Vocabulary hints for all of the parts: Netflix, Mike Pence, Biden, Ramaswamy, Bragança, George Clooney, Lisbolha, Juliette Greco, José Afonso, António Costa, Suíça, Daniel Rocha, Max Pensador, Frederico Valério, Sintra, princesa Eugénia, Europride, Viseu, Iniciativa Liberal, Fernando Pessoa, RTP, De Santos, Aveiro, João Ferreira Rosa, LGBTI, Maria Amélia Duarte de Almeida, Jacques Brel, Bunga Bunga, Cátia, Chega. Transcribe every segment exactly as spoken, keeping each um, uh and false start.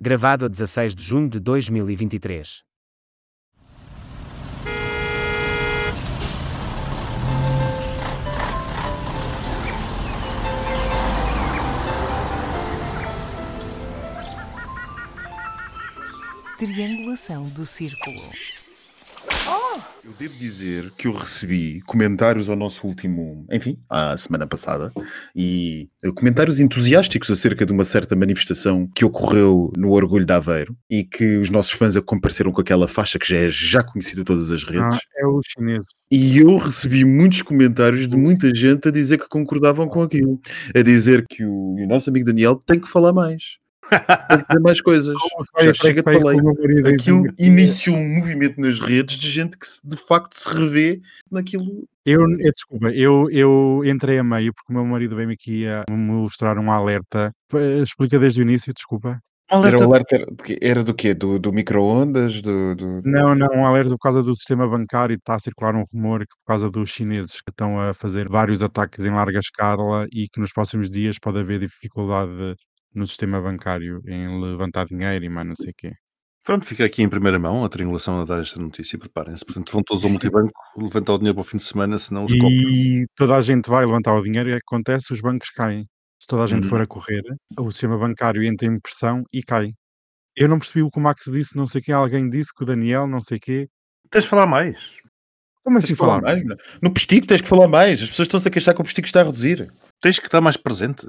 Gravado a dezasseis de junho de dois mil e vinte e três. Triangulação do Círculo. Eu devo dizer que eu recebi comentários ao nosso último, enfim, à semana passada, e comentários entusiásticos acerca de uma certa manifestação que ocorreu no Orgulho da Aveiro e que os nossos fãs compareceram com aquela faixa que já é já conhecida em todas as redes. Ah, é o chinês. E eu recebi muitos comentários de muita gente a dizer que concordavam com aquilo, a dizer que o, o nosso amigo Daniel tem que falar mais. Para dizer mais coisas. Já chega de falei. Aquilo iniciou um movimento nas redes de gente que de facto se revê naquilo. Eu, eu desculpa, eu, eu entrei a meio porque o meu marido veio-me aqui a mostrar um alerta. Explica desde o início, desculpa. Alerta... Era, um alerta, era do quê? Do, do micro-ondas? Do, do... Não, não, um alerta por causa do sistema bancário. Está a circular um rumor que por causa dos chineses que estão a fazer vários ataques em larga escala e que nos próximos dias pode haver dificuldade de no sistema bancário, em levantar dinheiro e mais não sei o quê. Pronto, fica aqui em primeira mão a triangulação a dar esta notícia e preparem-se. Portanto, vão todos ao multibanco levantar o dinheiro para o fim de semana, senão os copos... E toda a gente vai levantar o dinheiro e o que acontece? Os bancos caem. Se toda a gente uhum. for a correr, o sistema bancário entra em pressão e cai. Eu não percebi o que o Max disse, não sei o quê, alguém disse que o Daniel, não sei o quê. Tens de falar mais. Como é que falar mais? mais? No Pestico tens que falar mais. As pessoas estão-se a queixar que o Pestico está a reduzir. Tens que estar mais presente.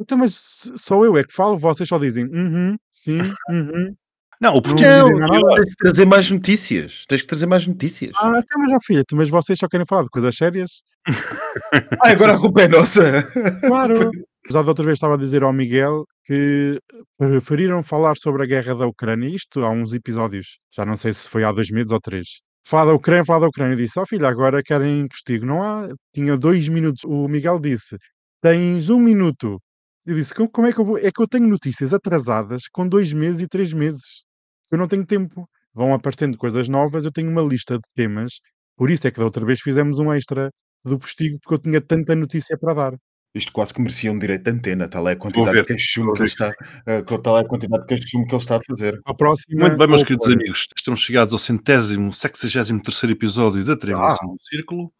Então, mas só eu é que falo, vocês só dizem uhum, sim, uhum. Não, o porquê não, não, não tens que trazer mais notícias. Tens que trazer mais notícias. Ah, até mas, ó filha, mas vocês só querem falar de coisas sérias. Ah, agora a culpa é nossa. Claro. Apesar de outra vez estava a dizer ao Miguel que preferiram falar sobre a guerra da Ucrânia, isto há uns episódios, já não sei se foi há dois meses ou três. Falar da Ucrânia, falar da Ucrânia. Eu disse, ó oh, filha, agora querem castigo. Não há. Tinha dois minutos. O Miguel disse, tens um minuto. Eu disse, como é que eu vou? É que eu tenho notícias atrasadas com dois meses e três meses. Eu não tenho tempo. Vão aparecendo coisas novas, eu tenho uma lista de temas. Por isso é que da outra vez fizemos um extra do Postigo, porque eu tinha tanta notícia para dar. Isto quase que merecia um direito de antena, tal é a quantidade de queixume que ele está, tal é a quantidade de queixume que ele está a fazer. A próxima... Muito bem, meus queridos amigos, estamos chegados ao centésimo, sexagésimo terceiro episódio da Triangulação do Círculo.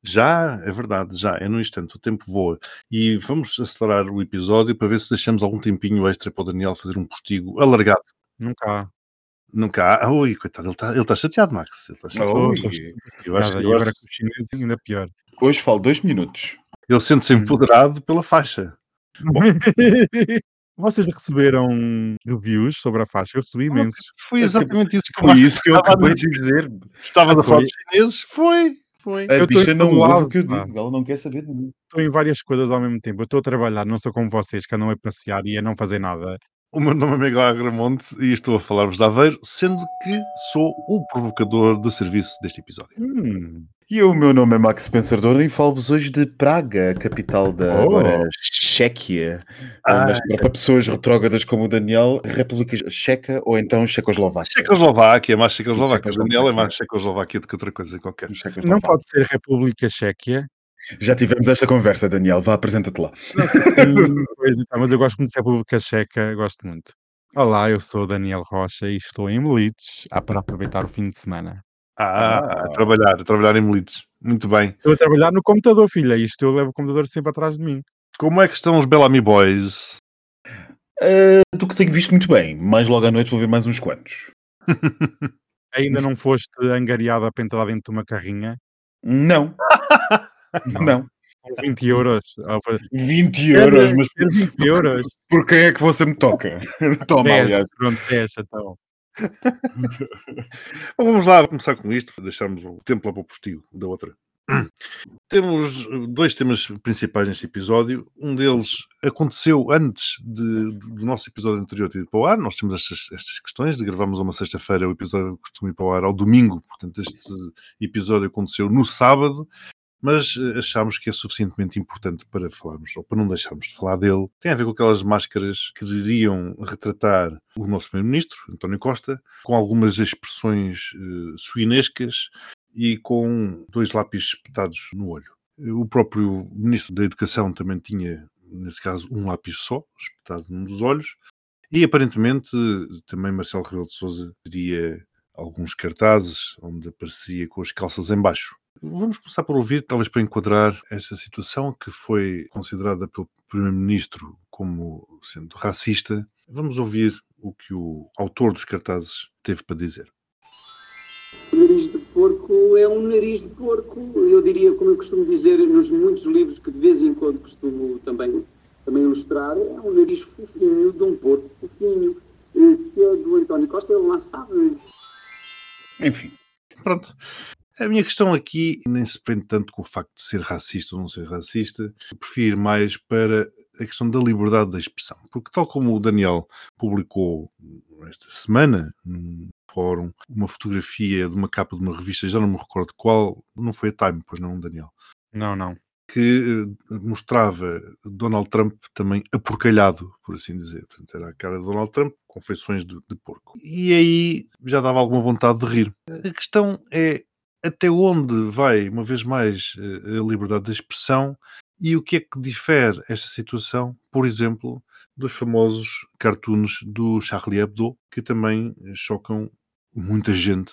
Já, é verdade, já, é num instante, o tempo voa. E vamos acelerar o episódio para ver se deixamos algum tempinho extra para o Daniel fazer um postigo alargado. Nunca há. Nunca há. Oi, coitado, ele está ele tá chateado, Max. Ele está chateado. Eu acho que agora com o chinês ainda pior. Hoje falo dois minutos. Ele sente-se empoderado pela faixa. Bom. Vocês receberam reviews sobre a faixa? Eu recebi imensos. Foi exatamente isso que, foi isso que eu acabei de dizer. Estava a falar dos chineses? Foi. Foi. A eu bicha não ouve o que eu digo, ela não quer saber de mim. Estou em várias coisas ao mesmo tempo, eu estou a trabalhar, não sou como vocês, que andam a passear e a não fazer nada. O meu nome é Miguel Agramonte e estou a falar-vos de Aveiro, sendo que sou o provocador de serviço deste episódio. Hum. E o meu nome é Max Pensador e falo-vos hoje de Praga, capital da oh. agora Chequia. Ah, mas para é. pessoas retrógradas como o Daniel, República Checa ou então Checoslováquia. Checoslováquia, mais Checoslováquia. O Daniel é mais Checoslováquia do que outra coisa qualquer. Não pode ser República Chequia. Já tivemos esta conversa, Daniel. Vá, apresenta-te lá. Não, mas eu gosto muito de República Checa, gosto muito. Olá, eu sou o Daniel Rocha e estou em Melides, há para aproveitar o fim de semana. Ah, ah, a trabalhar, a trabalhar em Melides. Muito bem. Estou a trabalhar no computador, filha. Isto eu levo o computador sempre atrás de mim. Como é que estão os Bellamy Boys? Uh, do que tenho visto muito bem. Mais logo à noite vou ver mais uns quantos. Ainda não foste angariada para entrar dentro de uma carrinha? Não. não. não. vinte euros. vinte euros, mas... vinte euros. Por quem é que você me toca? Toma, aliás. Pronto, fecha, então. Bom, vamos lá começar com isto, deixarmos o tempo lá para o postigo da outra. Temos dois temas principais neste episódio. Um deles aconteceu antes de, do nosso episódio anterior ter ido para o ar. Nós temos estas, estas questões de gravarmos uma sexta-feira, o episódio costuma ir para o ar ao domingo. Portanto, este episódio aconteceu no sábado, mas achámos que é suficientemente importante para falarmos, ou para não deixarmos de falar dele. Tem a ver com aquelas máscaras que iriam retratar o nosso primeiro-ministro, António Costa, com algumas expressões uh, suinescas e com dois lápis espetados no olho. O próprio ministro da Educação também tinha, nesse caso, um lápis só, espetado num dos olhos, E aparentemente também Marcelo Rebelo de Sousa teria alguns cartazes onde aparecia com as calças em baixo. Vamos começar por ouvir, talvez para enquadrar esta situação que foi considerada pelo Primeiro-Ministro como sendo racista. Vamos ouvir o que o autor dos cartazes teve para dizer. O nariz de porco é um nariz de porco. Eu diria, como eu costumo dizer nos muitos livros que de vez em quando costumo também, também ilustrar, é um nariz fofinho de um porco fofinho, que é do António Costa, ele lá sabe. Enfim, pronto. A minha questão aqui nem se prende tanto com o facto de ser racista ou não ser racista. Eu prefiro ir mais para a questão da liberdade da expressão. Porque tal como o Daniel publicou esta semana, num fórum, uma fotografia de uma capa de uma revista, já não me recordo qual, não foi a Time, pois não, Daniel? Não, não. Que mostrava Donald Trump também aporcalhado, por assim dizer. Portanto, era a cara de Donald Trump com feições de, de porco. E aí já dava alguma vontade de rir. A questão é até onde vai, uma vez mais, a liberdade de expressão e o que é que difere esta situação, por exemplo, dos famosos cartoons do Charlie Hebdo, que também chocam muita gente.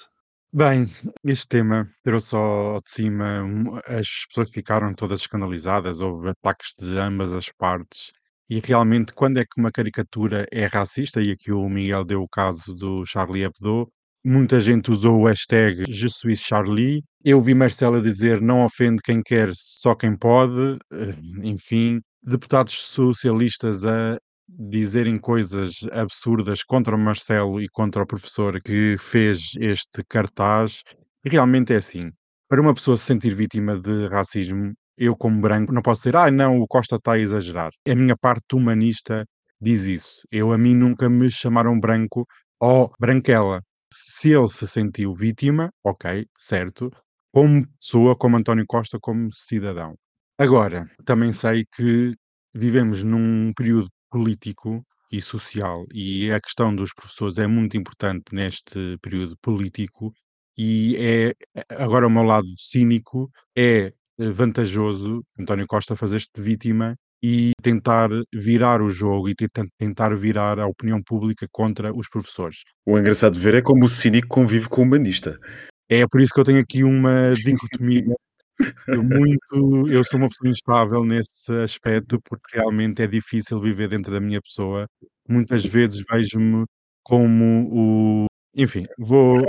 Bem, este tema tirou-se ao de cima, as pessoas ficaram todas escandalizadas, houve ataques de ambas as partes. E realmente, quando é que uma caricatura é racista, e aqui o Miguel deu o caso do Charlie Hebdo, muita gente usou o hashtag Je suis Charlie. Eu vi Marcela dizer não ofende quem quer, só quem pode. Enfim, deputados socialistas a dizerem coisas absurdas contra o Marcelo e contra o professor que fez este cartaz. Realmente é assim. Para uma pessoa se sentir vítima de racismo, eu como branco não posso dizer ah não, o Costa está a exagerar. A minha parte humanista diz isso. Eu a mim nunca me chamaram branco ou branquela. Se ele se sentiu vítima, ok, certo, como pessoa, como António Costa, como cidadão. Agora, também sei que vivemos num período político e social e a questão dos professores é muito importante neste período político e é, agora o meu lado cínico, é vantajoso António Costa fazer-se vítima e tentar virar o jogo e tentar virar a opinião pública contra os professores. O engraçado de ver é como o cínico convive com o humanista. É por isso que eu tenho aqui uma dicotomia. eu, muito, eu sou uma pessoa instável nesse aspecto, porque realmente é difícil viver dentro da minha pessoa. Muitas vezes vejo-me como o... Enfim, vou...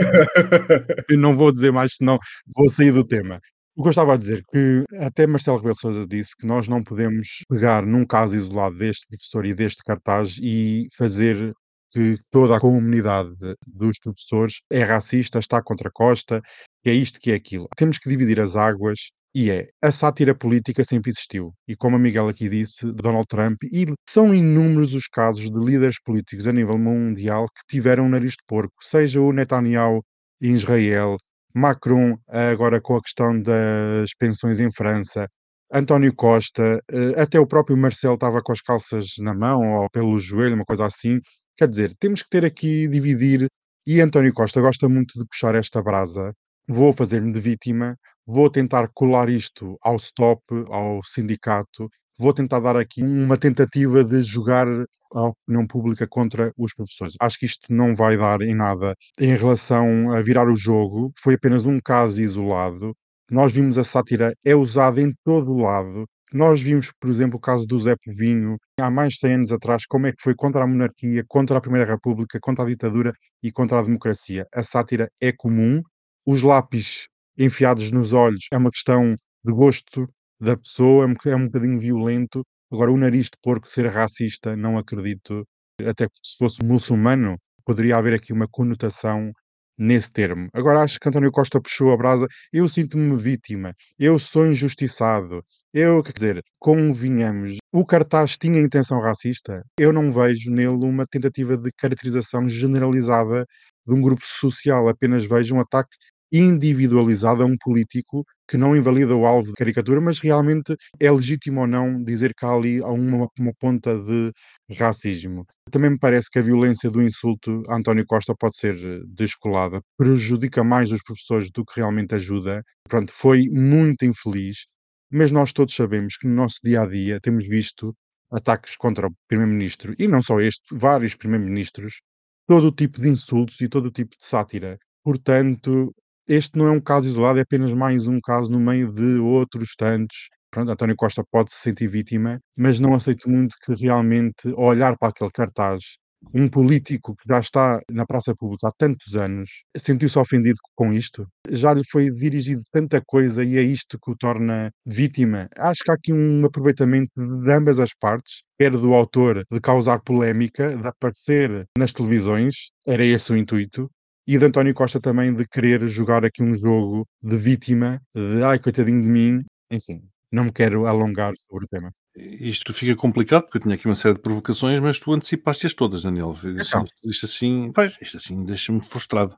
eu não vou dizer mais, senão vou sair do tema. O que eu estava a dizer, que até Marcelo Rebelo de Sousa disse que nós não podemos pegar num caso isolado deste professor e deste cartaz e fazer que toda a comunidade dos professores é racista, está contra Costa, é isto que é aquilo. Temos que dividir as águas e é. A sátira política sempre existiu. E como a Miguel aqui disse, Donald Trump, e são inúmeros os casos de líderes políticos a nível mundial que tiveram um nariz de porco, seja o Netanyahu em Israel, Macron, agora com a questão das pensões em França, António Costa, até o próprio Marcelo estava com as calças na mão ou pelo joelho, uma coisa assim. Quer dizer, temos que ter aqui, dividir, e António Costa gosta muito de puxar esta brasa. Vou fazer-me de vítima, vou tentar colar isto ao stop, ao sindicato, vou tentar dar aqui uma tentativa de jogar a opinião pública contra os professores. Acho que isto não vai dar em nada em relação a virar o jogo. Foi apenas um caso isolado. Nós vimos a sátira é usada em todo o lado. Nós vimos, por exemplo, o caso do Zé Povinho, há mais de cem anos atrás, como é que foi contra a monarquia, contra a Primeira República, contra a ditadura e contra a democracia. A sátira é comum. Os lápis enfiados nos olhos é uma questão de gosto da pessoa, é um bocadinho violento. Agora, o nariz de porco ser racista, não acredito, até que se fosse muçulmano, poderia haver aqui uma conotação nesse termo. Agora, acho que António Costa puxou a brasa, eu sinto-me vítima, eu sou injustiçado, eu, quer dizer, convenhamos, o cartaz tinha intenção racista, eu não vejo nele uma tentativa de caracterização generalizada de um grupo social, apenas vejo um ataque individualizado a um político que não invalida o alvo de caricatura, mas realmente é legítimo ou não dizer que há ali uma, uma ponta de racismo. Também me parece que a violência do insulto a António Costa pode ser descolada, prejudica mais os professores do que realmente ajuda. Pronto, foi muito infeliz, mas nós todos sabemos que no nosso dia-a-dia temos visto ataques contra o primeiro-ministro, e não só este, vários primeiros-ministros, todo o tipo de insultos e todo o tipo de sátira. Portanto, este não é um caso isolado, é apenas mais um caso no meio de outros tantos. Pronto, António Costa pode se sentir vítima, mas não aceito muito que realmente, ao olhar para aquele cartaz, um político que já está na praça pública há tantos anos, sentiu-se ofendido com isto. Já lhe foi dirigido tanta coisa e é isto que o torna vítima. Acho que há aqui um aproveitamento de ambas as partes, quer do autor de causar polémica, de aparecer nas televisões, era esse o intuito, e de António Costa também de querer jogar aqui um jogo de vítima, de ai, coitadinho de mim, enfim. Não me quero alongar sobre o tema. Isto fica complicado, porque eu tinha aqui uma série de provocações, mas tu antecipaste-as todas, Daniel. Então. Isto, isto assim, isto assim deixa-me frustrado.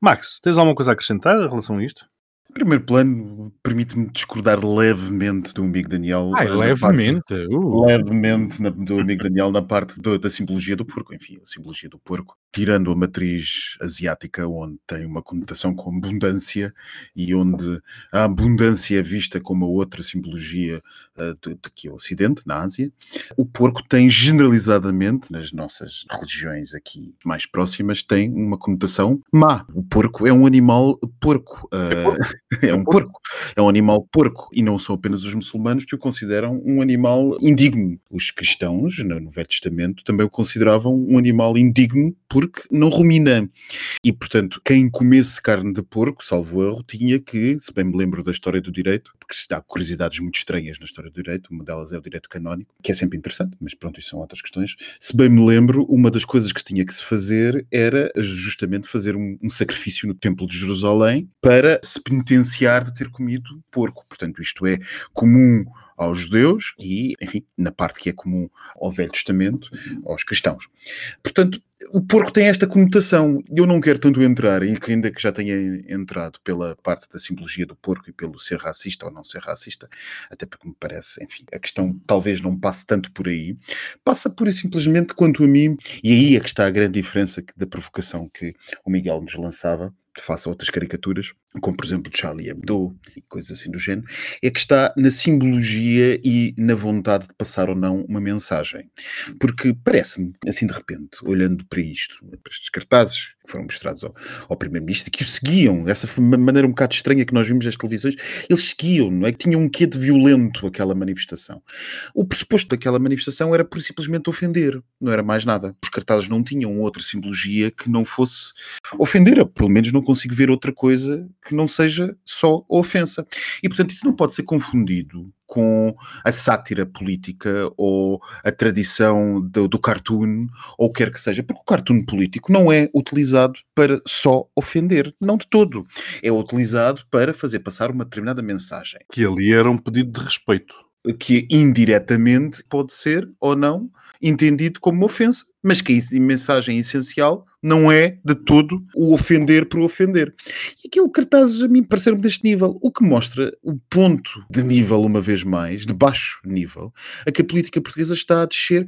Max, tens alguma coisa a acrescentar em relação a isto? Em primeiro plano, permite-me discordar levemente do amigo Daniel. Ah, levemente? Parte, uh. Levemente na, do amigo Daniel na parte do, da simbologia do porco. Enfim, a simbologia do porco, tirando a matriz asiática, onde tem uma conotação com abundância e onde a abundância é vista como a outra simbologia uh, do, do que é o Ocidente, na Ásia, o porco tem generalizadamente, nas nossas religiões aqui mais próximas, tem uma conotação má. O porco é um animal porco. Uh, é porco. É um porco, é um animal porco, e não são apenas os muçulmanos que o consideram um animal indigno. Os cristãos, no Velho Testamento, também o consideravam um animal indigno porque não rumina. E, portanto, quem comesse carne de porco, salvo erro, tinha que, se bem me lembro da história do direito, porque há curiosidades muito estranhas na história do direito, uma delas é o direito canónico, que é sempre interessante, mas pronto, isso são outras questões. Se bem me lembro, uma das coisas que tinha que se fazer era justamente fazer um, um sacrifício no Templo de Jerusalém para se penitenciar de ter comido porco. Portanto, isto é comum aos judeus e, enfim, na parte que é comum ao Velho Testamento, aos cristãos. Portanto, o porco tem esta conotação. Eu não quero tanto entrar, e que ainda que já tenha entrado pela parte da simbologia do porco e pelo ser racista ou não ser racista, até porque me parece, enfim, a questão talvez não passe tanto por aí. Passa pura e simplesmente quanto a mim, e aí é que está a grande diferença da provocação que o Miguel nos lançava, face a outras caricaturas, como por exemplo Charlie Hebdo e coisas assim do género, é que está na simbologia e na vontade de passar ou não uma mensagem. Porque parece-me, assim de repente, olhando para isto, para estes cartazes que foram mostrados ao, ao primeiro-ministro, que o seguiam dessa maneira um bocado estranha que nós vimos nas televisões, eles seguiam, não é? Que tinham um quê de violento aquela manifestação. O pressuposto daquela manifestação era por simplesmente ofender, não era mais nada. Os cartazes não tinham outra simbologia que não fosse ofender, pelo menos não consigo ver outra coisa que não seja só ofensa. E, portanto, isso não pode ser confundido com a sátira política ou a tradição do, do cartoon, ou o que quer que seja, porque o cartoon político não é utilizado para só ofender, não de todo. É utilizado para fazer passar uma determinada mensagem. Que ali era um pedido de respeito. Que indiretamente pode ser ou não entendido como uma ofensa, mas que a mensagem essencial não é de todo o ofender por ofender. E aquele cartaz a mim pareceram-me deste nível, o que mostra o ponto de nível, uma vez mais, de baixo nível, a que a política portuguesa está a descer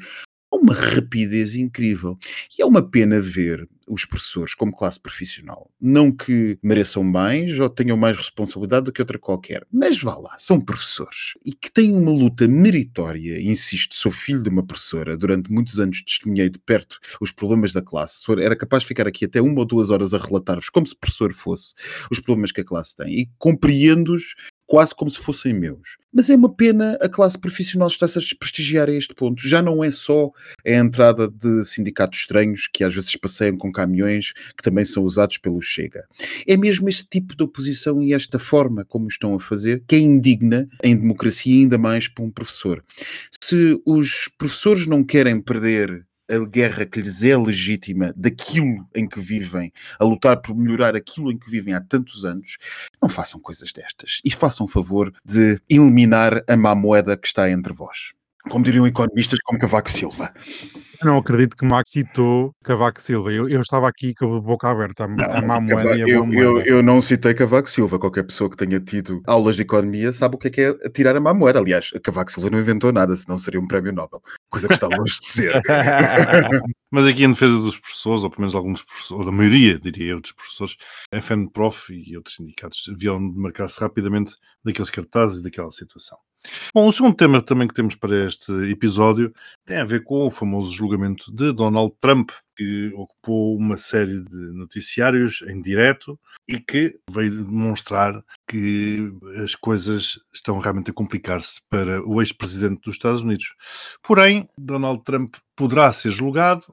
a uma rapidez incrível. E é uma pena ver os professores como classe profissional. Não que mereçam mais ou tenham mais responsabilidade do que outra qualquer, mas vá lá, são professores e que têm uma luta meritória. Insisto, sou filho de uma professora, durante muitos anos testemunhei de perto os problemas da classe, era capaz de ficar aqui até uma ou duas horas a relatar-vos como se professor fosse os problemas que a classe tem, e compreendo-os quase como se fossem meus. Mas é uma pena a classe profissional estar-se a desprestigiar a este ponto. Já não é só a entrada de sindicatos estranhos que às vezes passeiam com caminhões que também são usados pelo Chega. É mesmo este tipo de oposição e esta forma como estão a fazer que é indigna em democracia, ainda mais para um professor. Se os professores não querem perder a guerra que lhes é legítima daquilo em que vivem, a lutar por melhorar aquilo em que vivem há tantos anos, não façam coisas destas e façam favor de eliminar a má moeda que está entre vós. Como diriam economistas como Cavaco Silva. não acredito que o Max citou Cavaco Silva. Eu, eu estava aqui com a boca aberta, a má moeda e a má moeda. Eu, eu não citei Cavaco Silva. Qualquer pessoa que tenha tido aulas de economia sabe o que é que é tirar a má moeda. Aliás, Cavaco Silva não inventou nada, senão seria um prémio Nobel. Coisa que está longe de ser. Mas aqui em defesa dos professores, ou pelo menos alguns professores, ou da maioria, diria eu, dos professores, a F N Prof e outros sindicatos haviam de marcar-se rapidamente daqueles cartazes e daquela situação. Bom, o segundo tema também que temos para este episódio tem a ver com o famoso julgamento de Donald Trump, que ocupou uma série de noticiários em direto e que veio demonstrar que as coisas estão realmente a complicar-se para o ex-presidente dos Estados Unidos. Porém, Donald Trump poderá ser julgado,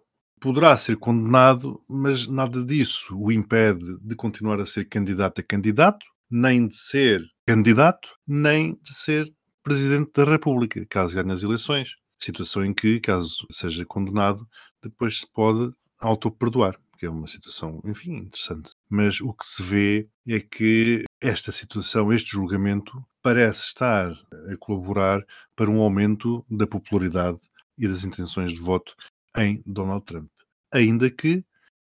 poderá ser condenado, mas nada disso o impede de continuar a ser candidato a candidato, nem de ser candidato, nem de ser Presidente da República, caso ganhe as eleições. Situação em que, caso seja condenado, depois se pode auto-perdoar, que é uma situação, enfim, interessante. Mas o que se vê é que esta situação, este julgamento, parece estar a colaborar para um aumento da popularidade e das intenções de voto em Donald Trump. Ainda que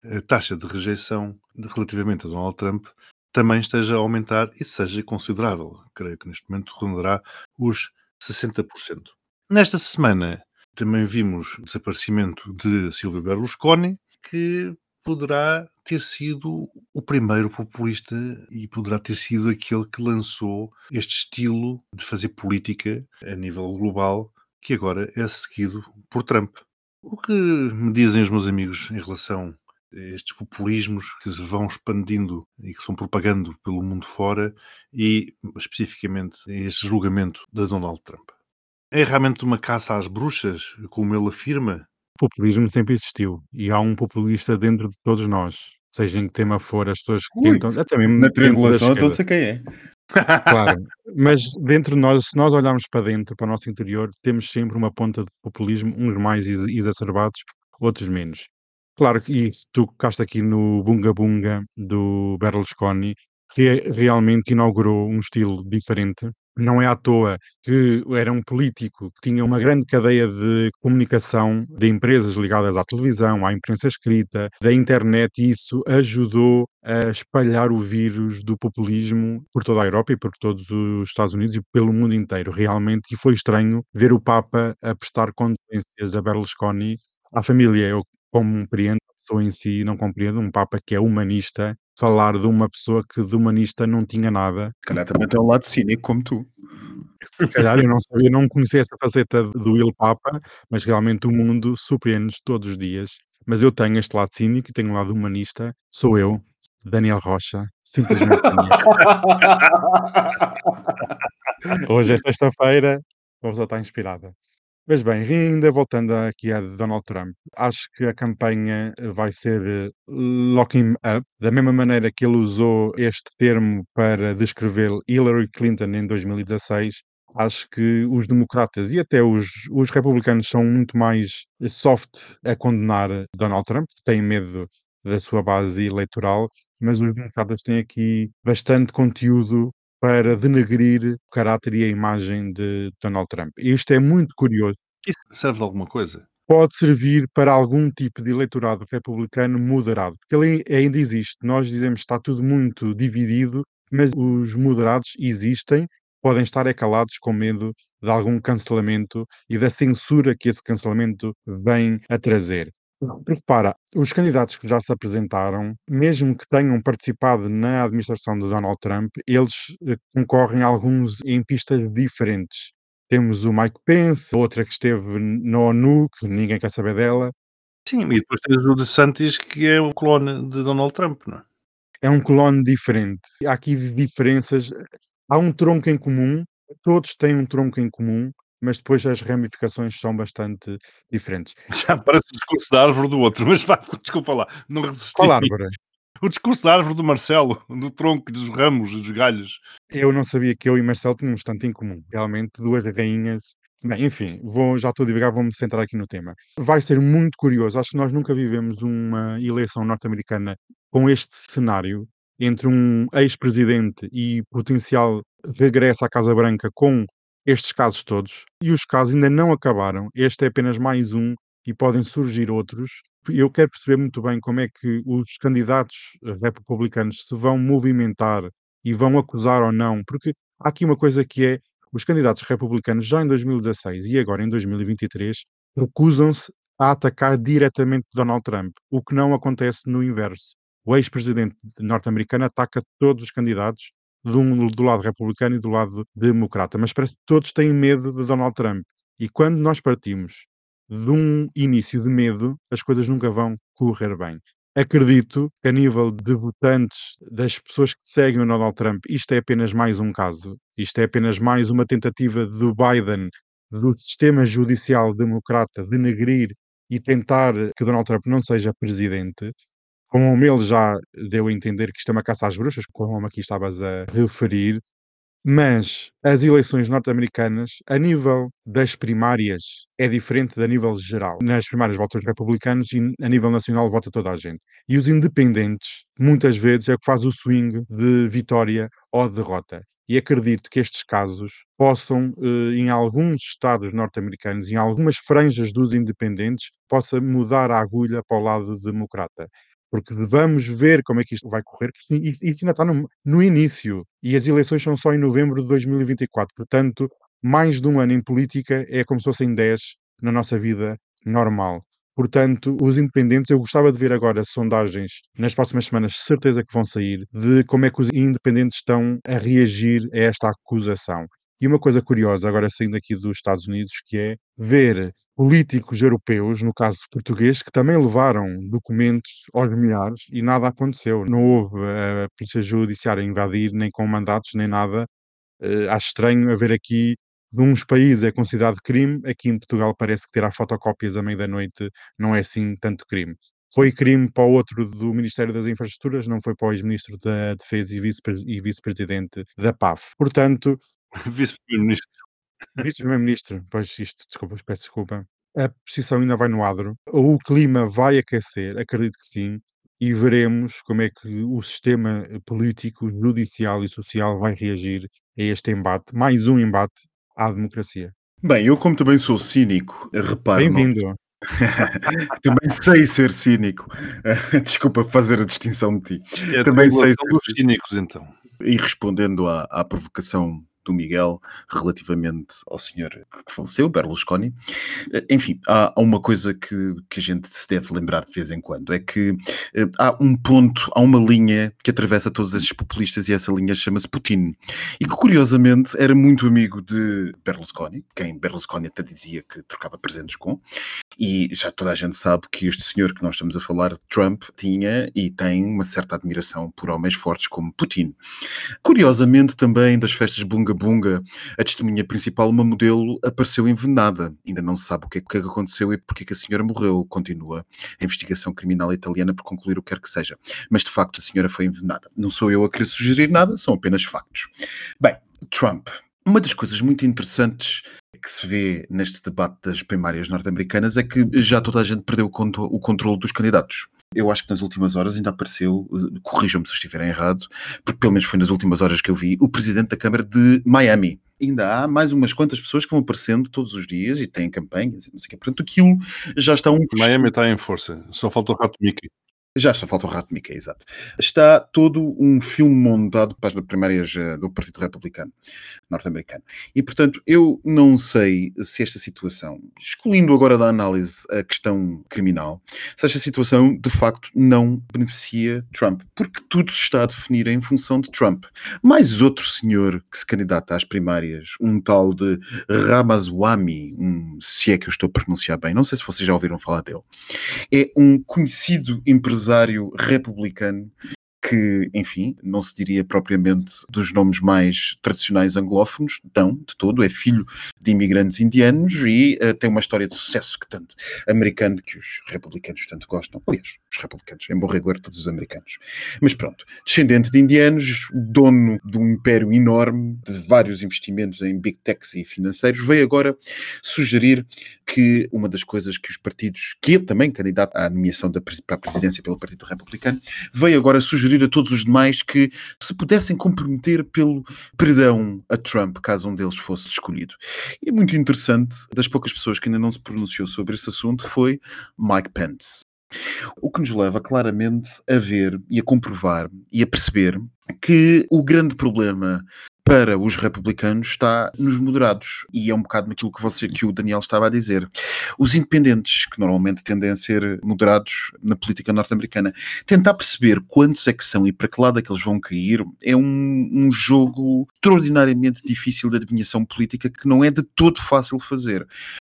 a taxa de rejeição relativamente a Donald Trump também esteja a aumentar e seja considerável. Creio que neste momento rondará os sessenta por cento. Nesta semana também vimos o desaparecimento de Silvio Berlusconi, que poderá ter sido o primeiro populista e poderá ter sido aquele que lançou este estilo de fazer política a nível global, que agora é seguido por Trump. O que me dizem os meus amigos em relação estes populismos que se vão expandindo e que são propagando pelo mundo fora e, especificamente, este julgamento de Donald Trump? É realmente uma caça às bruxas, como ele afirma? O populismo sempre existiu e há um populista dentro de todos nós, seja em que tema for, as pessoas que tentam... Até mesmo na triangulação, então sei quem é. Claro, mas dentro de nós, se nós olharmos para dentro, para o nosso interior, temos sempre uma ponta de populismo, uns mais exacerbados, outros menos. Claro, e tu tocaste aqui no Bunga Bunga do Berlusconi, que realmente inaugurou um estilo diferente. Não é à toa que era um político que tinha uma grande cadeia de comunicação de empresas ligadas à televisão, à imprensa escrita, da internet, e isso ajudou a espalhar o vírus do populismo por toda a Europa e por todos os Estados Unidos e pelo mundo inteiro, realmente. E foi estranho ver o Papa a prestar condolências a Berlusconi, à família. Eu Como compreendo a pessoa em si, não compreendo um Papa que é humanista, falar de uma pessoa que de humanista não tinha nada. Se calhar também tem um lado cínico como tu. Se calhar, eu não sabia, não conhecia essa faceta do Il Papa, mas realmente o mundo surpreende-nos todos os dias. Mas eu tenho este lado cínico e tenho um lado humanista, sou eu, Daniel Rocha, simplesmente Daniel. Hoje é sexta-feira, vou só estar inspirada. Mas bem, ainda voltando aqui a Donald Trump, acho que a campanha vai ser lock him up, da mesma maneira que ele usou este termo para descrever Hillary Clinton em dois mil e dezasseis. Acho que os democratas e até os, os republicanos são muito mais soft a condenar Donald Trump, têm medo da sua base eleitoral, mas os democratas têm aqui bastante conteúdo para denegrir o caráter e a imagem de Donald Trump. E isto é muito curioso. Isso serve de alguma coisa? Pode servir para algum tipo de eleitorado republicano moderado, porque ele ainda existe. Nós dizemos que está tudo muito dividido, mas os moderados existem, podem estar acalados com medo de algum cancelamento e da censura que esse cancelamento vem a trazer. Repara, os candidatos que já se apresentaram, mesmo que tenham participado na administração de Donald Trump, eles concorrem alguns em pistas diferentes. Temos o Mike Pence, outra que esteve na ONU, que ninguém quer saber dela. Sim, e depois tens o De Santos, que é um clone de Donald Trump, não é? É um clone diferente. Há aqui diferenças. Há um tronco em comum, todos têm um tronco em comum, mas depois as ramificações são bastante diferentes. Já parece o discurso da árvore do outro, mas vai, desculpa lá, não resisti. Qual árvore? O discurso da árvore do Marcelo, do tronco, dos ramos, dos galhos. Eu não sabia que eu e Marcelo tínhamos tanto em comum. Realmente, duas rainhas... Bem, enfim, vou, já estou a divagar, vou-me centrar aqui no tema. Vai ser muito curioso. Acho que nós nunca vivemos uma eleição norte-americana com este cenário entre um ex-presidente e potencial regresso à Casa Branca com estes casos todos, e os casos ainda não acabaram. Este é apenas mais um, e podem surgir outros. Eu quero perceber muito bem como é que os candidatos republicanos se vão movimentar e vão acusar ou não, porque há aqui uma coisa que é, os candidatos republicanos já em dois mil e dezasseis e agora em dois mil e vinte e três recusam-se a atacar diretamente Donald Trump, o que não acontece no inverso. O ex-presidente norte-americano ataca todos os candidatos do, do lado republicano e do lado democrata, mas parece que todos têm medo de Donald Trump. E quando nós partimos de um início de medo, as coisas nunca vão correr bem. Acredito que a nível de votantes, das pessoas que seguem o Donald Trump, isto é apenas mais um caso. Isto é apenas mais uma tentativa do Biden, do sistema judicial democrata, de denegrir e tentar que Donald Trump não seja presidente. Como ele já deu a entender que isto é uma caça às bruxas, como aqui estavas a referir, mas as eleições norte-americanas, a nível das primárias, é diferente da nível geral. Nas primárias votam os republicanos e a nível nacional vota toda a gente. E os independentes, muitas vezes, é o que faz o swing de vitória ou derrota. E acredito que estes casos possam, em alguns estados norte-americanos, em algumas franjas dos independentes, possa mudar a agulha para o lado democrata. Porque vamos ver como é que isto vai correr, porque isso ainda está no, no início, e as eleições são só em novembro de dois mil e vinte e quatro, portanto, mais de um ano em política é como se fossem dez na nossa vida normal. Portanto, os independentes, eu gostava de ver agora sondagens, nas próximas semanas, certeza que vão sair, de como é que os independentes estão a reagir a esta acusação. E uma coisa curiosa, agora saindo aqui dos Estados Unidos, que é ver políticos europeus, no caso português, que também levaram documentos aos milhares e nada aconteceu. Não houve a polícia judiciária a invadir, nem com mandatos, nem nada. Uh, acho estranho haver aqui, de uns países é considerado crime, aqui em Portugal parece que tirar fotocópias à meia-noite não é assim tanto crime. Foi crime para o outro do Ministério das Infraestruturas, não foi para o ex-ministro da Defesa e, vice-pres- e vice-presidente da P A F. Portanto, Vice-Primeiro-Ministro. Vice-Primeiro-Ministro, pois isto, desculpa, peço desculpa. A posição ainda vai no adro, ou o clima vai aquecer, acredito que sim, e veremos como é que o sistema político, judicial e social vai reagir a este embate, mais um embate à democracia. Bem, eu como também sou cínico, reparo... Bem-vindo. Também sei ser cínico. Desculpa fazer a distinção de ti. É, também sei ser cínicos, então. E respondendo à, à provocação do Miguel relativamente ao senhor que faleceu, Berlusconi. Enfim, há uma coisa que, que a gente se deve lembrar de vez em quando, é que há um ponto, há uma linha que atravessa todos esses populistas e essa linha chama-se Putin. E que, curiosamente, era muito amigo de Berlusconi, quem Berlusconi até dizia que trocava presentes com, e já toda a gente sabe que este senhor que nós estamos a falar, Trump, tinha e tem uma certa admiração por homens fortes como Putin. Curiosamente, também, das festas Bunga Bunga, a testemunha principal, uma modelo, apareceu envenenada. Ainda não se sabe o que é que aconteceu e porque é que a senhora morreu. Continua a investigação criminal italiana por concluir o que quer que seja. Mas, de facto, a senhora foi envenenada. Não sou eu a querer sugerir nada, são apenas factos. Bem, Trump. Uma das coisas muito interessantes que se vê neste debate das primárias norte-americanas é que já toda a gente perdeu o controle dos candidatos. Eu acho que nas últimas horas ainda apareceu, corrijam-me se estiverem errado, porque pelo menos foi nas últimas horas que eu vi, o presidente da Câmara de Miami. Ainda há mais umas quantas pessoas que vão aparecendo todos os dias e têm campanhas e não sei o quê. Portanto, aquilo já está um... Miami está em força, só falta o rato Mickey. Já só falta o rato Mickey, exato. Está todo um filme montado para as primárias do Partido Republicano norte-americano. E, portanto, eu não sei se esta situação, excluindo agora da análise a questão criminal, se esta situação, de facto, não beneficia Trump. Porque tudo se está a definir em função de Trump. Mais outro senhor que se candidata às primárias, um tal de Ramaswamy, um, se é que eu estou a pronunciar bem, não sei se vocês já ouviram falar dele, é um conhecido empresário republicano que, enfim, não se diria propriamente dos nomes mais tradicionais anglófonos, não, de todo, é filho de imigrantes indianos e uh, tem uma história de sucesso que tanto americano que os republicanos tanto gostam, aliás, os republicanos, em bom rigor todos os americanos, mas pronto, descendente de indianos, dono de um império enorme, de vários investimentos em big techs e financeiros, veio agora sugerir que uma das coisas que os partidos, que ele também candidato à nomeação da, para a presidência pelo Partido Republicano, veio agora sugerir pedir a todos os demais que se pudessem comprometer pelo perdão a Trump, caso um deles fosse escolhido. E muito interessante, das poucas pessoas que ainda não se pronunciou sobre esse assunto, foi Mike Pence. O que nos leva claramente a ver e a comprovar e a perceber que o grande problema para os republicanos está nos moderados, e é um bocado naquilo que, você, que o Daniel estava a dizer. Os independentes, que normalmente tendem a ser moderados na política norte-americana, tentar perceber quantos é que são e para que lado é que eles vão cair é um, um jogo extraordinariamente difícil de adivinhação política, que não é de todo fácil fazer.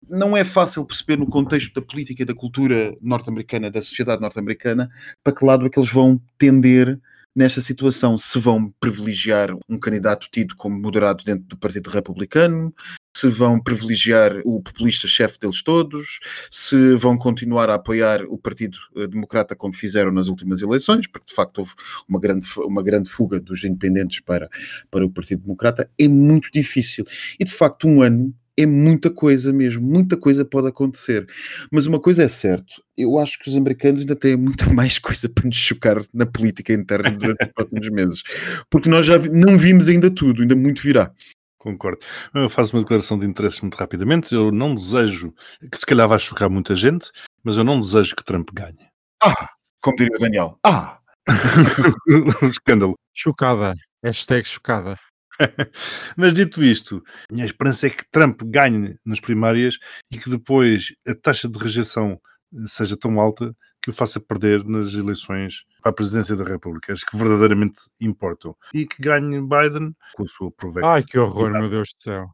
Não é fácil perceber no contexto da política e da cultura norte-americana, da sociedade norte-americana, para que lado é que eles vão tender nesta situação. Se vão privilegiar um candidato tido como moderado dentro do Partido Republicano, se vão privilegiar o populista-chefe deles todos, se vão continuar a apoiar o Partido Democrata como fizeram nas últimas eleições, porque de facto houve uma grande, uma grande fuga dos independentes para, para o Partido Democrata. É muito difícil. E de facto um ano é muita coisa mesmo, muita coisa pode acontecer. Mas uma coisa é certa, eu acho que os americanos ainda têm muita mais coisa para nos chocar na política interna durante os próximos meses, porque nós já vi- não vimos ainda tudo, ainda muito virá. Concordo. Eu faço uma declaração de interesse muito rapidamente. Eu não desejo, que se calhar vai chocar muita gente, mas eu não desejo que Trump ganhe. Ah, como diria o Daniel, ah! Escândalo. Chocada, hashtag chocada. Mas dito isto, a minha esperança é que Trump ganhe nas primárias e que depois a taxa de rejeição seja tão alta que o faça perder nas eleições para a presidência da República, as que verdadeiramente importam. E que ganhe Biden com a sua proveita. Ai, que horror, meu Deus do céu.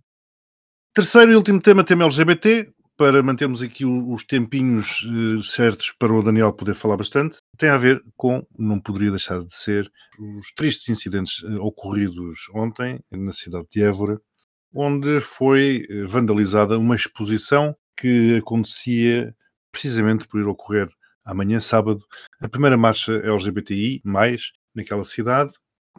Terceiro e último tema, tema L G B T, para mantermos aqui os tempinhos eh, certos para o Daniel poder falar bastante, tem a ver com, não poderia deixar de ser, os tristes incidentes eh, ocorridos ontem na cidade de Évora, onde foi eh, vandalizada uma exposição que acontecia precisamente por ir ocorrer amanhã, sábado, a primeira marcha L G B T I mais, naquela cidade,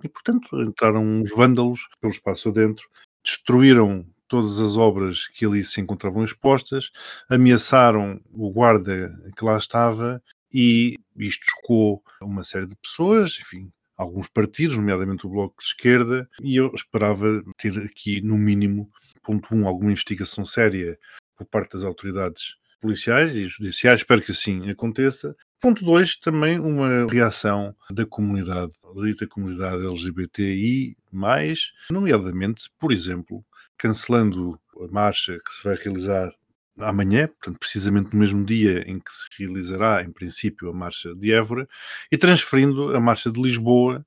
e portanto entraram os vândalos pelo espaço adentro, destruíram todas as obras que ali se encontravam expostas, ameaçaram o guarda que lá estava, e isto chocou uma série de pessoas, enfim, alguns partidos, nomeadamente o Bloco de Esquerda, e eu esperava ter aqui, no mínimo, ponto um, alguma investigação séria por parte das autoridades policiais e judiciais, espero que assim aconteça. Ponto dois, também uma reação da comunidade, da dita comunidade L G B T I mais, nomeadamente, por exemplo, cancelando a marcha que se vai realizar amanhã, portanto, precisamente no mesmo dia em que se realizará, em princípio, a marcha de Évora, e transferindo a marcha de Lisboa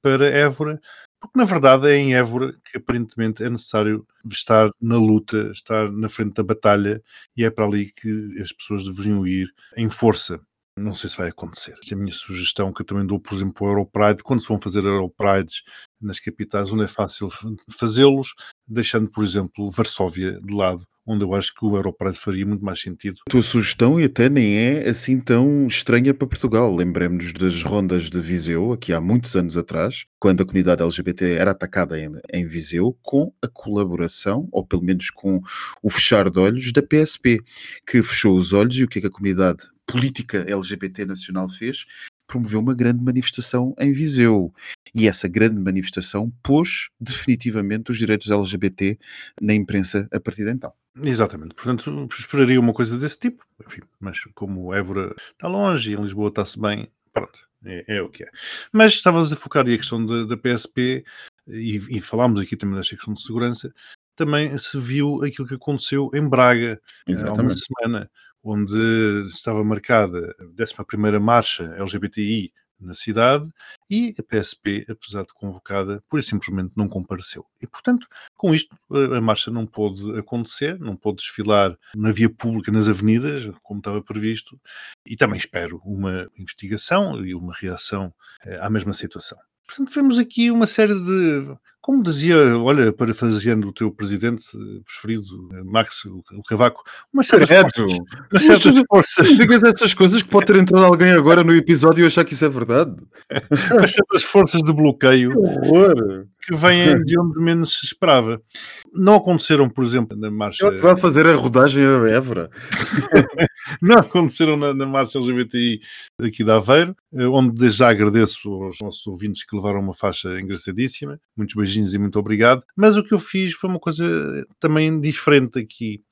para Évora, porque, na verdade, é em Évora que, aparentemente, é necessário estar na luta, estar na frente da batalha, e é para ali que as pessoas deveriam ir em força. Não sei se vai acontecer. Esta é a minha sugestão, que eu também dou, por exemplo, para o Europride. Quando se vão fazer Europrides nas capitais, onde é fácil fazê-los, deixando, por exemplo, Varsóvia de lado, onde eu acho que o Europride faria muito mais sentido. A tua sugestão e até nem é assim tão estranha para Portugal. Lembremos-nos das rondas de Viseu, aqui há muitos anos atrás, quando a comunidade L G B T era atacada em, em Viseu, com a colaboração, ou pelo menos com o fechar de olhos, da P S P, que fechou os olhos. E o que é que a comunidade política L G B T nacional fez? Promoveu uma grande manifestação em Viseu. E essa grande manifestação pôs definitivamente os direitos L G B T na imprensa a partir de então. Exatamente. Portanto, esperaria uma coisa desse tipo. Enfim, mas como Évora está longe e em Lisboa está-se bem, pronto, é, é o que é. Mas estavas a focar aí a questão da, da P S P e, e falámos aqui também desta questão de segurança. Também se viu aquilo que aconteceu em Braga. Exatamente. Há uma semana, onde estava marcada a décima primeira marcha L G B T I na cidade, e a P S P, apesar de convocada, pura e simplesmente não compareceu. E, portanto, com isto, a marcha não pôde acontecer, não pôde desfilar na via pública, nas avenidas, como estava previsto, e também espero uma investigação e uma reação à mesma situação. Portanto, vemos aqui uma série de... Como dizia, olha, parafraseando o teu presidente preferido, Max o Cavaco, uma série de forças. Digas essas coisas que pode ter entrado alguém agora no episódio e achar que isso é verdade. Umas certas forças de bloqueio. Que horror! que vêm de onde menos se esperava. Não aconteceram, por exemplo, na marcha... Ele vai fazer a rodagem a Évora. Não aconteceram na, na marcha L G B T I aqui de Aveiro, onde desde já agradeço aos nossos ouvintes que levaram uma faixa engraçadíssima. Muitos beijinhos e muito obrigado. Mas o que eu fiz foi uma coisa também diferente aqui.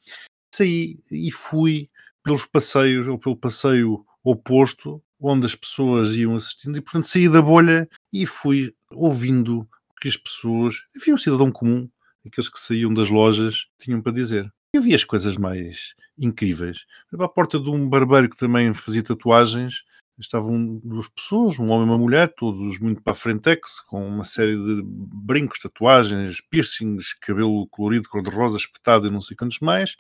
Saí e fui pelos passeios, ou pelo passeio oposto, onde as pessoas iam assistindo, e portanto saí da bolha e fui ouvindo o que as pessoas, enfim, um cidadão comum, aqueles que saíam das lojas, tinham para dizer. Eu vi as coisas mais incríveis. À porta de um barbeiro que também fazia tatuagens, estavam duas pessoas, um homem e uma mulher, todos muito para a frentex, com uma série de brincos, tatuagens, piercings, cabelo colorido, cor-de-rosa, espetado e não sei quantos mais.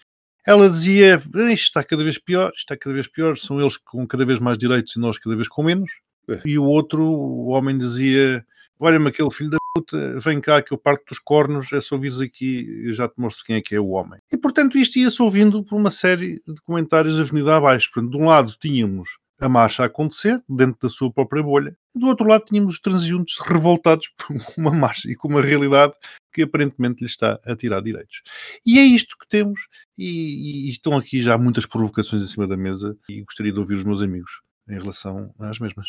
Ela dizia, isto está cada vez pior, está cada vez pior, são eles com cada vez mais direitos e nós cada vez com menos. É. E o outro, o homem dizia, olha-me aquele filho da puta, vem cá que eu parto dos cornos, é só vires aqui, eu já te mostro quem é que é o homem. E, portanto, isto ia-se ouvindo por uma série de comentários avenida abaixo. Portanto, de um lado tínhamos a marcha a acontecer, dentro da sua própria bolha, e do outro lado tínhamos os transeuntes revoltados por uma marcha e com uma realidade que aparentemente lhe está a tirar direitos. E é isto que temos, e, e estão aqui já muitas provocações em cima da mesa, e gostaria de ouvir os meus amigos em relação às mesmas.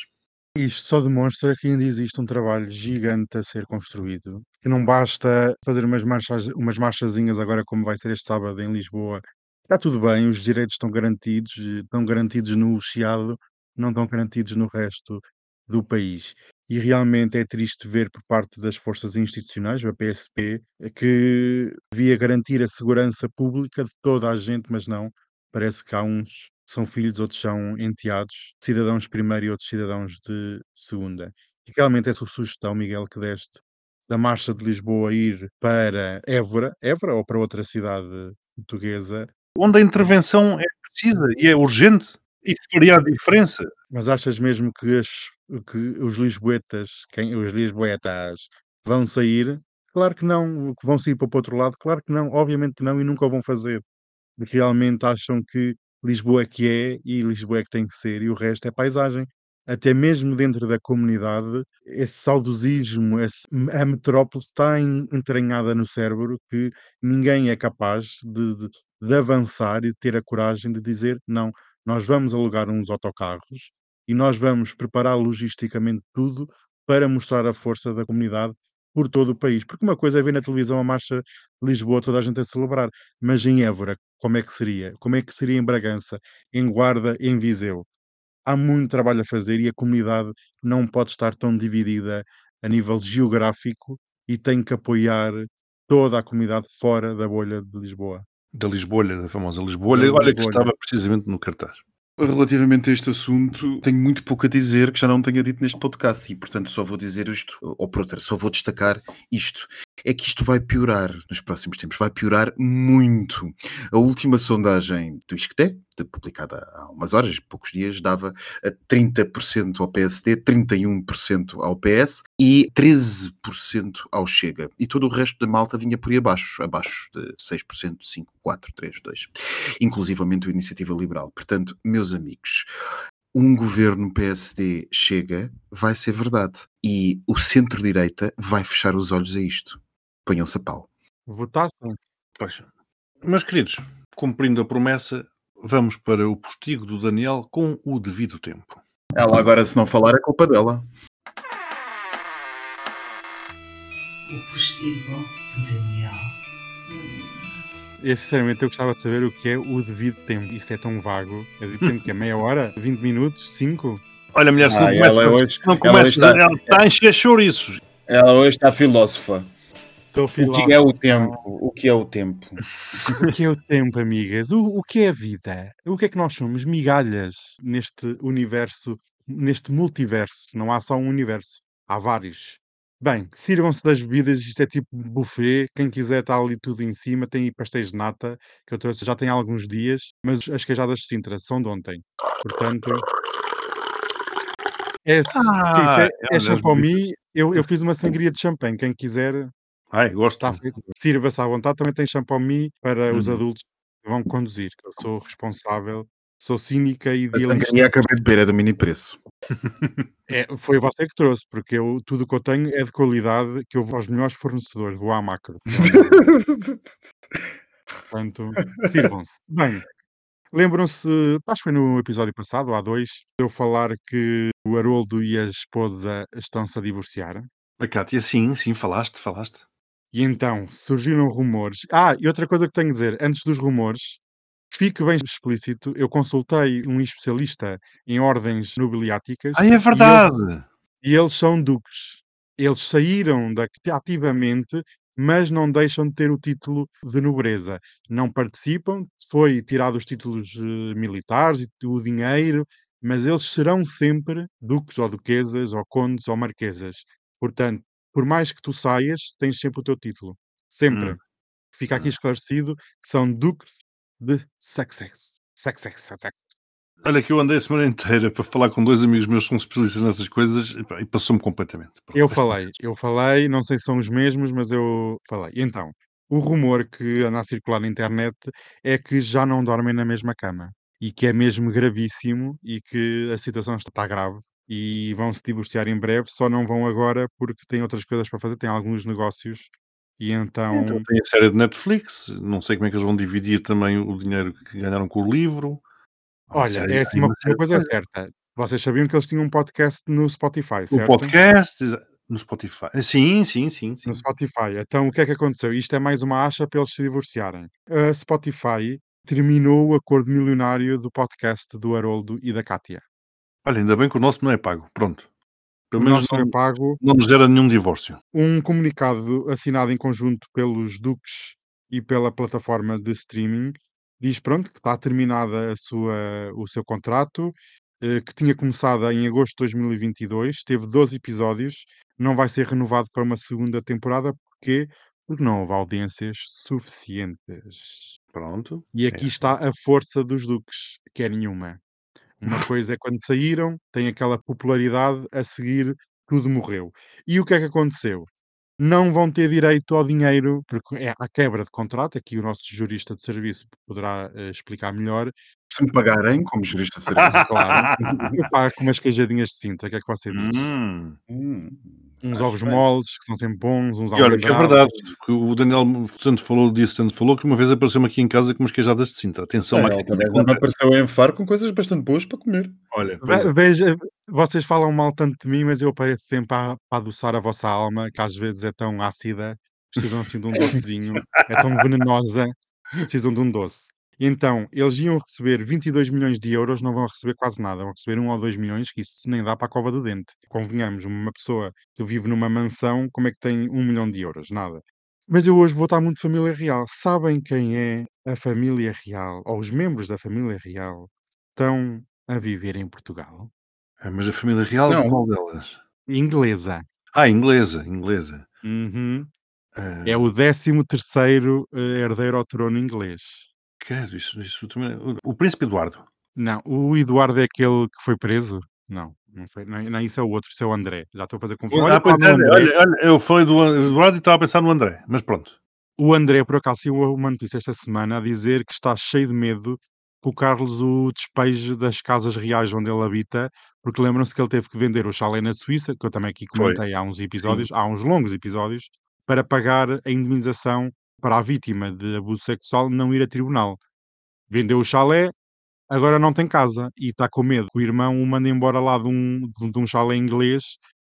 Isto só demonstra que ainda existe um trabalho gigante a ser construído, que não basta fazer umas, marchas, umas marchazinhas agora como vai ser este sábado em Lisboa. Está tudo bem, os direitos estão garantidos, estão garantidos no Chiado, não estão garantidos no resto do país. E realmente é triste ver por parte das forças institucionais, da P S P, que devia garantir a segurança pública de toda a gente, mas não. Parece que há uns que são filhos, outros são enteados, cidadãos primeiro e outros cidadãos de segunda. E realmente essa sugestão, Miguel, que deste da marcha de Lisboa ir para Évora, Évora ou para outra cidade portuguesa, onde a intervenção é precisa e é urgente e faria a diferença. Mas achas mesmo que, as, que os lisboetas, quem, os lisboetas vão sair? Claro que não. Que vão sair para o outro lado? Claro que não. Obviamente que não e nunca o vão fazer. Porque realmente acham que Lisboa é que é e Lisboa é que tem que ser e o resto é paisagem. Até mesmo dentro da comunidade, esse saudosismo, esse, a metrópole está entranhada no cérebro que ninguém é capaz de, de, de avançar e de ter a coragem de dizer não, nós vamos alugar uns autocarros e nós vamos preparar logisticamente tudo para mostrar a força da comunidade por todo o país. Porque uma coisa é ver na televisão a marcha de Lisboa, toda a gente a celebrar, mas em Évora, como é que seria? Como é que seria em Bragança, em Guarda, em Viseu? Há muito trabalho a fazer e a comunidade não pode estar tão dividida a nível geográfico e tem que apoiar toda a comunidade fora da bolha de Lisboa. Da Lisbolha, da famosa Lisbolha. Da olha Lisbolha. Que estava precisamente no cartaz. Relativamente a este assunto, tenho muito pouco a dizer que já não tenha dito neste podcast e, portanto, só vou dizer isto, ou por outra, só vou destacar isto. É que isto vai piorar nos próximos tempos, vai piorar muito. A última sondagem do I S C T E, publicada há umas horas, poucos dias, dava trinta por cento ao P S D, trinta e um por cento ao P S e treze por cento ao Chega. E todo o resto da malta vinha por aí abaixo, abaixo de seis por cento, cinco, quatro, três, dois. Inclusivamente a Iniciativa Liberal. Portanto, meus amigos, um governo P S D Chega vai ser verdade. E o centro-direita vai fechar os olhos a isto. Ponham-se a pau. Votassem. Pois. Meus queridos, cumprindo a promessa, vamos para o postigo do Daniel com o devido tempo. Ela agora, se não falar, é culpa dela. O postigo do Daniel. Eu, sinceramente, eu gostava de saber o que é o devido tempo. Isto é tão vago. É devido tempo que é meia hora? vinte minutos? cinco? Olha, mulher, se não ah, começa a começa, está, ela está a encher chouriços. Ela hoje está filósofa. Estou filósofa. O que é o tempo? O que é o tempo? O que é o tempo, amigas? O, o que é a vida? O que é que nós somos? Migalhas neste universo, neste multiverso. Não há só um universo, há vários. Bem, sirvam-se das bebidas, isto é tipo buffet, quem quiser está ali tudo em cima, tem pastéis de nata, que eu trouxe já tem há alguns dias, mas as queijadas de Sintra são de ontem. Portanto... É, ah, é, é, é champanhe, eu, eu fiz uma sangria de champanhe, quem quiser Ai, gosto. Tá, sirva-se à vontade, também tem champanhe para hum. os adultos que vão conduzir, que eu sou responsável Sou cínica e idealista. Mas acabei de beber, é do mini preço. É, foi você que trouxe, porque eu, tudo o que eu tenho é de qualidade, que eu vou aos melhores fornecedores, vou à macro. Portanto, sirvam-se. Bem, lembram-se, acho que foi no episódio passado, há dois, eu falar que o Haroldo e a esposa estão-se a divorciar. A Cátia, sim, sim, falaste, falaste. E então, surgiram rumores. Ah, e outra coisa que tenho a dizer, antes dos rumores... Fique bem explícito, eu consultei um especialista em ordens nobiliáticas. Ah, é verdade! E eles, e eles são duques. Eles saíram da, ativamente, mas não deixam de ter o título de nobreza. Não participam, foi tirado os títulos uh, militares e o dinheiro, mas eles serão sempre duques ou duquesas ou condes ou marquesas. Portanto, por mais que tu saias, tens sempre o teu título. Sempre. Hum. Fica aqui esclarecido que são duques de success. Success, success. Olha que eu andei a semana inteira para falar com dois amigos meus que são especialistas nessas coisas e passou-me completamente. Pronto, eu falei, eu falei, não sei se são os mesmos, mas eu falei. Então, o rumor que anda a circular na internet é que já não dormem na mesma cama e que é mesmo gravíssimo e que a situação está grave e vão se divorciar em breve, só não vão agora porque têm outras coisas para fazer, têm alguns negócios. E então... então tem a série de Netflix, não sei como é que eles vão dividir também o dinheiro que ganharam com o livro. Olha, série, é assim, uma, uma coisa é certa, vocês sabiam que eles tinham um podcast no Spotify, certo? O podcast no Spotify, sim, sim, sim, sim. No Spotify, então o que é que aconteceu? Isto é mais uma acha para eles se divorciarem. A Spotify terminou o acordo milionário do podcast do Haroldo e da Cátia. Olha, ainda bem que o nosso não é pago, pronto. Pelo menos não, pago, não nos gera nenhum divórcio. Um comunicado assinado em conjunto pelos duques e pela plataforma de streaming diz, pronto, que está terminada a sua, o seu contrato, eh, que tinha começado em agosto de dois mil e vinte e dois, teve doze episódios, não vai ser renovado para uma segunda temporada, porque, porque não houve audiências suficientes. Pronto. E aqui é. Está a força dos duques, que é nenhuma. Uma coisa é quando saíram, tem aquela popularidade, a seguir tudo morreu. E o que é que aconteceu? Não vão ter direito ao dinheiro, porque é a quebra de contrato, aqui o nosso jurista de serviço poderá uh, explicar melhor. Se me pagarem como jurista de serviço, claro. Eu pago com umas queijadinhas de Sintra, o que é que você diz? Hum, hum, uns ovos bem. Moles, que são sempre bons, uns almagados. E olha, que é verdade, porque o Daniel tanto falou disso, tanto falou, que uma vez apareceu-me aqui em casa com umas queijadas de Sintra. Atenção, é, Mike Pence. Quando apareceu em Faro com coisas bastante boas para comer. Olha, Ve- veja, vocês falam mal tanto de mim, mas eu apareço sempre a, a adoçar a vossa alma, que às vezes é tão ácida, precisam assim de um docezinho, é tão venenosa, precisam de um doce. Então, eles iam receber vinte e dois milhões de euros, não vão receber quase nada, vão receber um ou dois milhões, que isso nem dá para a cova do dente. Convenhamos, uma pessoa que vive numa mansão, como é que tem um milhão de euros? Nada. Mas eu hoje vou estar muito família real. Sabem quem é a família real, ou os membros da família real, estão a viver em Portugal? É, mas a família real, qual delas? Inglesa. Ah, inglesa, inglesa. Uhum. Ah. É o décimo terceiro herdeiro ao trono inglês. Quero, isso, isso também... O príncipe Eduardo? Não, o Eduardo é aquele que foi preso? Não, não foi. Não, não, isso é o outro, isso é o André. Já estou a fazer confusão. Olha, olha, olha, olha, eu falei do Eduardo e estava a pensar no André, mas pronto. O André, por acaso, saiu uma notícia esta semana a dizer que está cheio de medo que o Carlos o despeje das casas reais onde ele habita, porque lembram-se que ele teve que vender o chalé na Suíça, que eu também aqui comentei foi. há uns episódios, Sim. há uns longos episódios, para pagar a indemnização para a vítima de abuso sexual não ir a tribunal. Vendeu o chalé, agora não tem casa e está com medo. O irmão o manda embora lá de um, de um chalé inglês.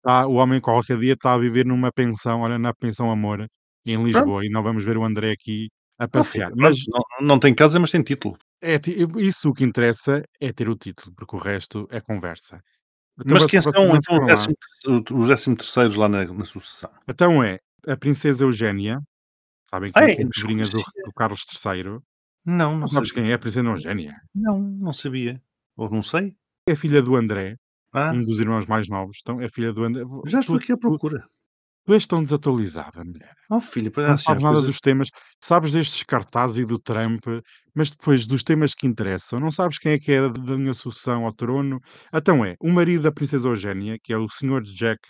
Tá, o homem qualquer dia está a viver numa pensão, olha, na pensão Amor, em Lisboa. Ah. E não vamos ver o André aqui a passear. Não, mas não, não tem casa, mas tem título. É, isso o que interessa é ter o título, porque o resto é conversa. Então, mas quem são então, décimo, os décimo terceiros lá na, na sucessão? Então é a princesa Eugénia. Sabem que são sobrinhas do, do Carlos terceiro? Não, não sabes quem é a princesa Eugénia? Não, não sabia. Ou não sei. É filha do André, ah. um dos irmãos mais novos. Então, é filha do André. Já estou aqui à procura. Tu, tu és tão desatualizada, mulher. Oh, filha, não achar, sabes nada coisa... dos temas. Sabes destes cartazes e do Trump, mas depois dos temas que interessam, não sabes quem é que é da minha sucessão ao trono. Então é, o marido da princesa Eugénia, que é o senhor Jack...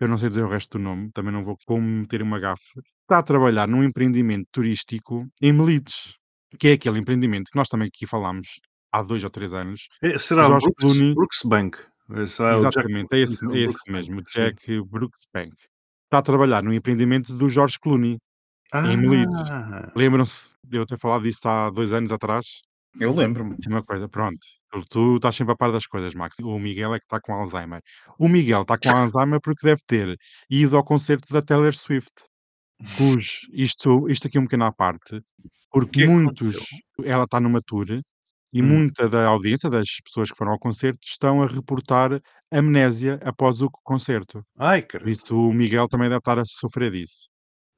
eu não sei dizer o resto do nome, também não vou como meter uma gafe, está a trabalhar num empreendimento turístico em Melides, que é aquele empreendimento que nós também aqui falámos, há dois ou três anos. Será o Brooks, Bruni... Brooks Bank. Será Exatamente, o é esse, é esse mesmo, o Jack Sim. Brooks Bank. Está a trabalhar no empreendimento do George Clooney, ah. em Melides. Lembram-se de eu ter falado disso há dois anos atrás? Eu lembro-me. É uma coisa, pronto. Tu, tu estás sempre a par das coisas, Max. O Miguel é que está com Alzheimer. O Miguel está com Alzheimer porque deve ter ido ao concerto da Taylor Swift. Cujo, isto, isto aqui é um bocadinho à parte, porque muitos, ela está numa tour e hum. muita da audiência, das pessoas que foram ao concerto, estão a reportar amnésia após o concerto. Ai, cara. Isso o Miguel também deve estar a sofrer disso.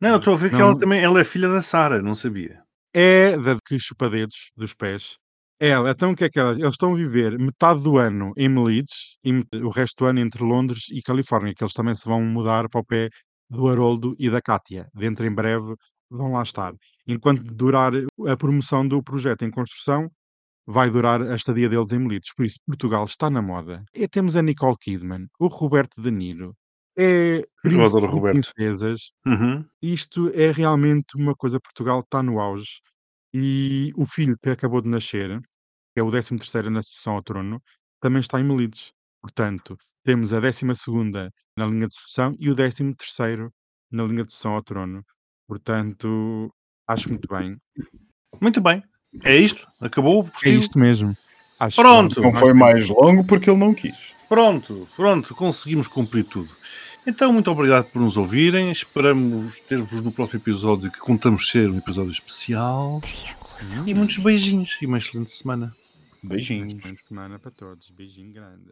Não, eu estou a ver não, que ela também ela é filha da Sara, não sabia. É da que chupa dedos dos pés. Ela, então o que é que elas... Eles estão a viver metade do ano em Melides e o resto do ano entre Londres e Califórnia, que eles também se vão mudar para o pé do Haroldo e da Cátia. Dentro em breve vão lá estar. Enquanto durar a promoção do projeto em construção, vai durar a estadia deles em Melides. Por isso, Portugal está na moda. E temos a Nicole Kidman, o Roberto De Niro, é príncipes e princesas. Uhum. Isto é realmente uma coisa. Portugal está no auge. E o filho que acabou de nascer, que é o décimo terceiro na sucessão ao trono, também está em Melides. Portanto, temos a décima segunda na linha de sucessão e o décimo terceiro na linha de sucessão ao trono. Portanto, acho muito bem. Muito bem. É isto? Acabou o postigo? É isto mesmo. Acho pronto. Que não foi mais longo porque ele não quis. Pronto, pronto. Conseguimos cumprir tudo. Então, muito obrigado por nos ouvirem. Esperamos ter-vos no próximo episódio, que contamos ser um episódio especial. Triangulação. E muitos beijinhos e uma excelente semana. Beijinhos. Uma excelente semana para todos. Beijinho grande.